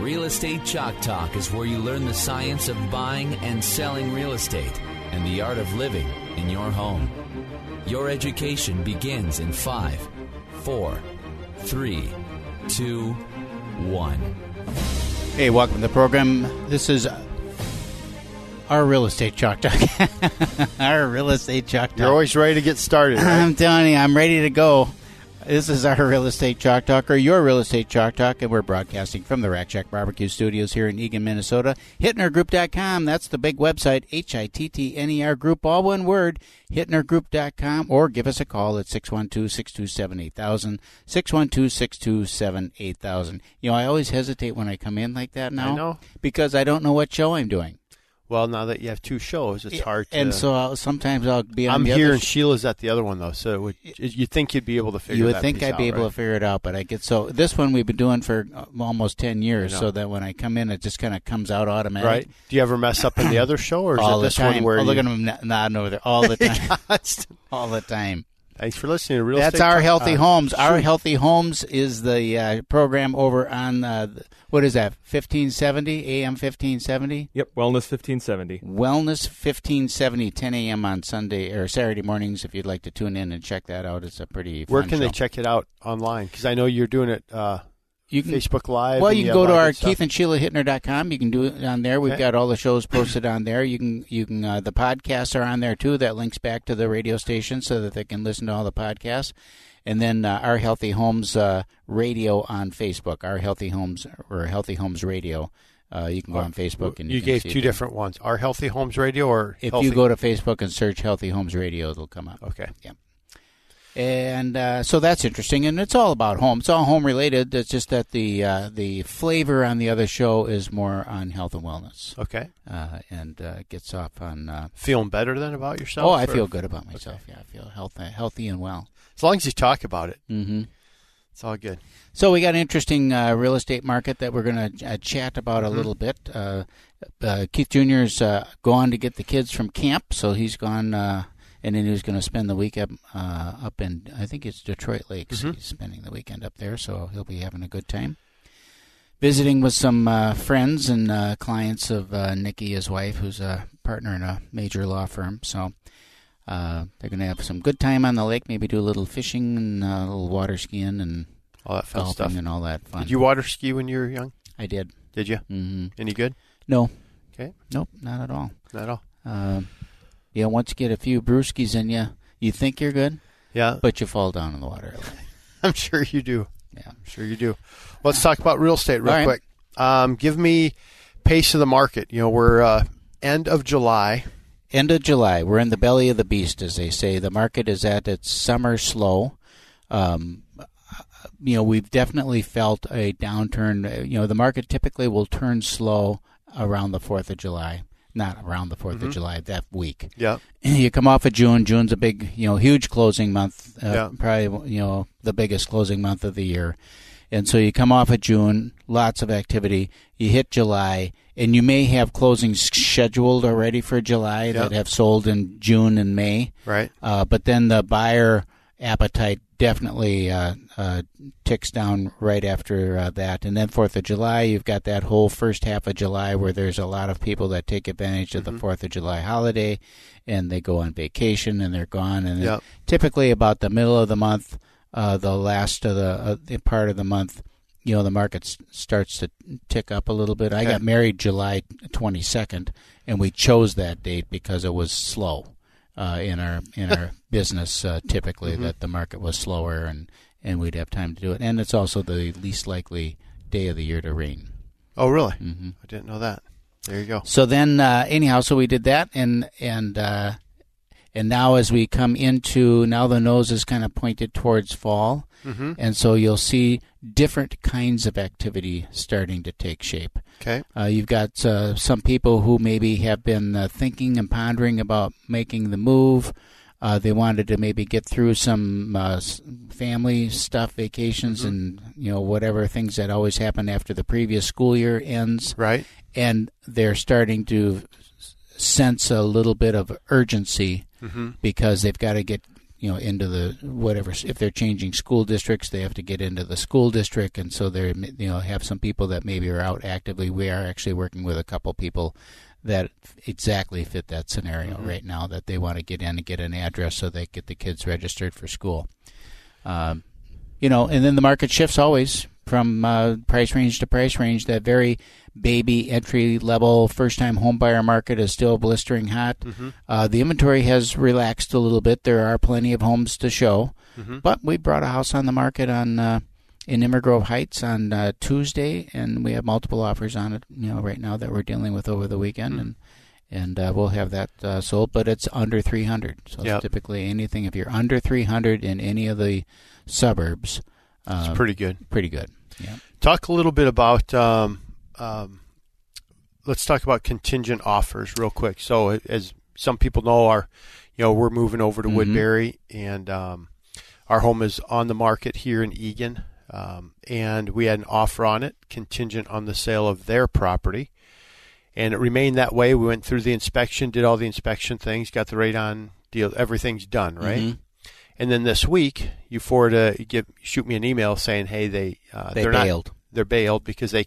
Real Estate Chalk Talk is where you learn the science of buying and selling real estate and the art of living in your home. Your education begins in 5, 4, 3, 2, 1. Hey, welcome to the program. This is our Real Estate Chalk Talk. Our Real Estate Chalk Talk. You're always ready to get started. Right? I'm telling you, I'm ready to go. This is our Real Estate Chalk Talk, or your Real Estate Chalk Talk, and we're broadcasting from the Rack Jack Barbecue Studios here in Eagan, Minnesota. HittnerGroup.com, that's the big website, Hittner Group, all one word, HittnerGroup.com, or give us a call at 612-627-8000, 612-627-8000. You know, I always hesitate when I come in like that now. I know. Because I don't know what show I'm doing. Well, now that you have two shows, it's hard to... And so sometimes I'll be on the other... I'm here and Sheila's at the other one, though, so you'd think you'd be able to figure that out. You would think I'd be able to figure it out, but I get so... This one we've been doing for almost 10 years, so that when I come in, it just kind of comes out automatic. Right. Do you ever mess up in the other show, or is it this one where... Oh, look at him nodding over there. All the time. All the time. Thanks for listening to Real Estate. That's Our Healthy Homes. Our Healthy Homes is the program over on, 1570, AM 1570? Yep, Wellness 1570. Wellness 1570, 10 a.m. on Sunday or Saturday mornings if you'd like to tune in and check that out. It's a pretty fun show. Where can they check it out online? Because I know you're doing it Facebook Live. Well, you can go to our KeithAndSheilaHittner.com. You can do it on there. We've got all the shows posted on there. You can the podcasts are on there too. That links back to the radio station so that they can listen to all the podcasts. And then Our Healthy Homes Radio on Facebook. Our Healthy Homes or Healthy Homes Radio. You can go on Facebook. And you gave two different ones. Our Healthy Homes Radio or Healthy? If you go to Facebook and search Healthy Homes Radio, it'll come up. Okay. Yeah. And so that's interesting, and it's all about home. It's all home related. It's just that the flavor on the other show is more on health and wellness. Okay, and gets off on feeling better than about yourself. Oh, I feel good about myself. Okay. Yeah, I feel healthy and well. As long as you talk about it, it's all good. So we got an interesting real estate market that we're going to chat about a little bit. Keith Jr.'s gone to get the kids from camp, so he's gone. And then he was going to spend the weekend up in, I think it's Detroit Lakes. He's spending the weekend up there, so he'll be having a good time. Visiting with some friends and clients of Nikki, his wife, who's a partner in a major law firm. So they're going to have some good time on the lake, maybe do a little fishing and a little water skiing and all that fun stuff. And all that fun. Did you water ski when you were young? I did. Did you? Mm-hmm. Any good? No. Okay. Nope, not at all. Not at all. Yeah, once you get a few brewskis in you, you think you're good, but you fall down in the water. I'm sure you do. Yeah, I'm sure you do. Let's talk about real estate real quick. Give me pace of the market. You know, we're end of July. End of July. We're in the belly of the beast, as they say. The market is at its summer slow. You know, we've definitely felt a downturn. You know, the market typically will turn slow around the 4th of July. Not around the 4th of July, that week. Yeah. You come off of June. June's a big, huge closing month, probably, the biggest closing month of the year. And so you come off of June, lots of activity. You hit July, and you may have closings scheduled already for July that have sold in June and May. Right. But then the buyer appetite definitely ticks down right after that. And then 4th of July, you've got that whole first half of July where there's a lot of people that take advantage of the 4th of July holiday, and they go on vacation, and they're gone. And typically about the middle of the month, the last of the part of the month, you know, the market starts to tick up a little bit. Okay. I got married July 22nd, and we chose that date because it was slow in our business. Typically, that the market was slower, and we'd have time to do it. And it's also the least likely day of the year to rain. Oh, really? Mm-hmm. I didn't know that. There you go. So then, so we did that, and now as we come into, now the nose is kind of pointed towards fall, and so you'll see different kinds of activity starting to take shape. Okay. You've got some people who maybe have been thinking and pondering about making the move. They wanted to maybe get through some family stuff, vacations, and whatever things that always happen after the previous school year ends. Right. And they're starting to sense a little bit of urgency because they've got to get into the whatever. If they're changing school districts, they have to get into the school district, and so they have some people that maybe are out actively. We are actually working with a couple people that exactly fit that scenario right now, that they want to get in and get an address so they get the kids registered for school. And then the market shifts always from price range to price range. That very baby entry-level first-time homebuyer market is still blistering hot. The inventory has relaxed a little bit. There are plenty of homes to show. But we brought a house on the market in Inver Grove Heights on Tuesday, and we have multiple offers on it right now that we're dealing with over the weekend, and we'll have that sold, but it's under 300. So it's typically anything, if you're under 300 in any of the suburbs, it's pretty good. Pretty good. Yeah. Talk a little bit about. Let's talk about contingent offers real quick. So, as some people know, we're moving over to Woodbury, and our home is on the market here in Eagan, and we had an offer on it contingent on the sale of their property, and it remained that way. We went through the inspection, did all the inspection things, got the radon deal, everything's done, right? And then this week, you shoot me an email saying, "Hey, they're bailed. They're bailed because they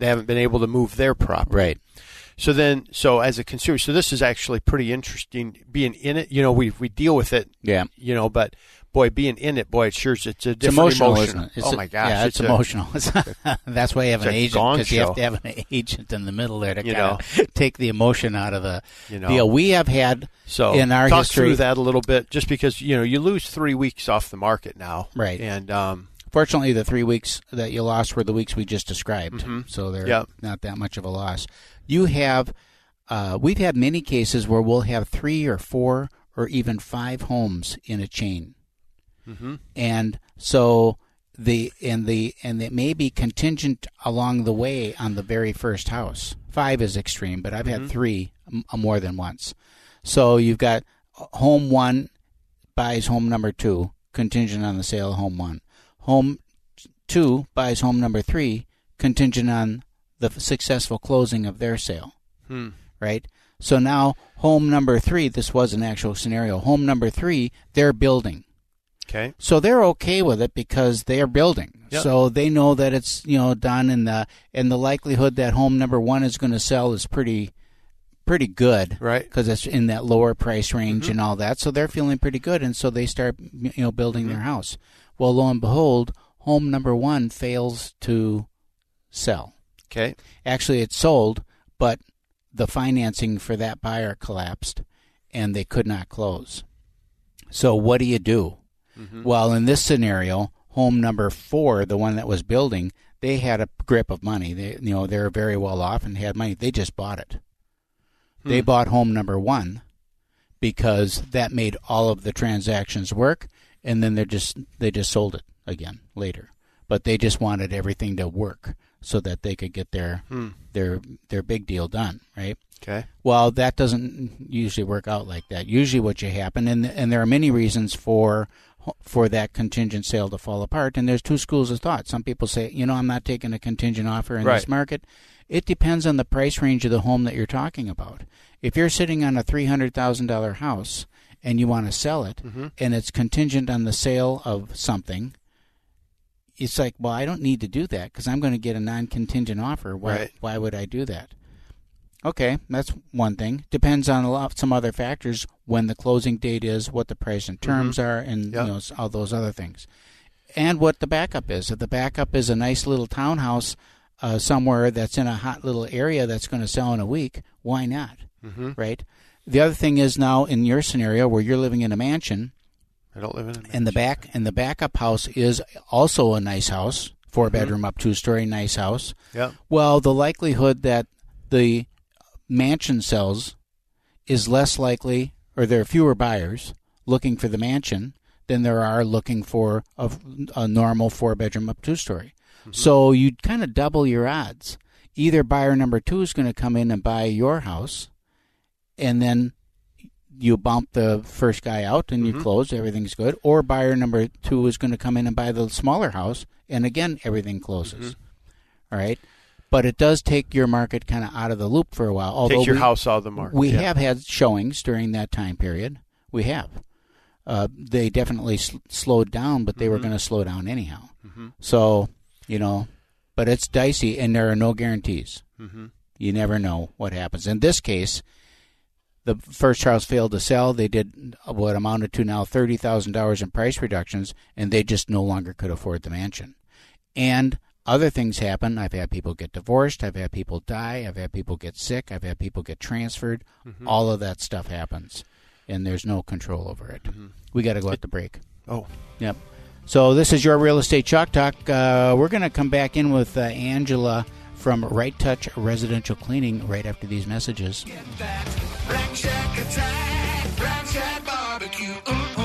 haven't been able to move their property." Right. So as a consumer, this is actually pretty interesting. Being in it, we deal with it. Yeah. But boy, being in it, boy, it's a different emotional, isn't it? Oh my gosh, yeah, it's emotional. That's why you have an agent, because you have to have an agent in the middle there to kind of take the emotion out of the deal. We have had in our history, talk through that a little bit, just because you lose 3 weeks off the market now, right? And fortunately, the 3 weeks that you lost were the weeks we just described, so they're not that much of a loss. You have, we've had many cases where we'll have 3 or 4 or even 5 homes in a chain, and so and it may be contingent along the way on the very first house. 5 is extreme, but I've had 3 more than once. So you've got home 1 buys home number 2, contingent on the sale of home 1. Home 2 buys home number 3, contingent on the successful closing of their sale, right? So now home number 3, this was an actual scenario, home number 3, they're building. Okay. So they're okay with it because they are building. Yep. So they know that it's, done, and the likelihood that home number 1 is going to sell is pretty good, right? Because it's in that lower price range and all that. So they're feeling pretty good, and so they start, building their house. Well, lo and behold, home number 1 fails to sell. Okay. Actually, it sold, but the financing for that buyer collapsed, and they could not close. So what do you do? Well, in this scenario, home number 4, the one that was building, they had a grip of money. They, they're very well off and had money. They just bought it. They bought home number 1 because that made all of the transactions work, and then they just sold it again later. But they just wanted everything to work so that they could get their big deal done, right? Okay. Well, that doesn't usually work out like that. Usually, and there are many reasons for that contingent sale to fall apart, and there's 2 schools of thought. Some people say, I'm not taking a contingent offer in this market. It depends on the price range of the home that you're talking about. If you're sitting on a $300,000 house and you want to sell it, and it's contingent on the sale of something, it's like, well, I don't need to do that because I'm going to get a non-contingent offer. Why would I do that? Okay, that's one thing. Depends on some other factors, when the closing date is, what the price and terms are, and all those other things. and what the backup is. If the backup is a nice little townhouse somewhere that's in a hot little area that's going to sell in a week, why not? Mm-hmm. Right? The other thing is now in your scenario where you're living in a mansion. I don't live in a mansion. And the backup house is also a nice house, four-bedroom mm-hmm. up two-story nice house. Yeah. Well, the likelihood that the mansion sells is less likely, or there are fewer buyers looking for the mansion than there are looking for a normal four-bedroom up two-story. Mm-hmm. So you kind of double your odds. Either buyer number two is going to come in and buy your house, and then you bump the first guy out and mm-hmm. you close, everything's good, or buyer number two is going to come in and buy the smaller house, and again, everything closes. Mm-hmm. All right? But it does take your market kind of out of the loop for a while. Although takes your house out of the market. We have had showings during that time period. We have. They definitely slowed down, but they mm-hmm. were going to slow down anyhow. Mm-hmm. So, you know, but it's dicey, and there are no guarantees. Mm-hmm. You never know what happens. In this case, the first house failed to sell. They did what amounted to now $30,000 in price reductions, and they just no longer could afford the mansion. And other things happen. I've had people get divorced. I've had people die. I've had people get sick. I've had people get transferred. Mm-hmm. All of that stuff happens, and there's no control over it. Mm-hmm. We got to go at the break. Oh. Yep. So this is your Real Estate Chalk Talk. We're going to come back in with Angela from Right Touch Residential Cleaning right after these messages. Get that Rack Shack attack, Rack Shack barbecue. Ooh, ooh.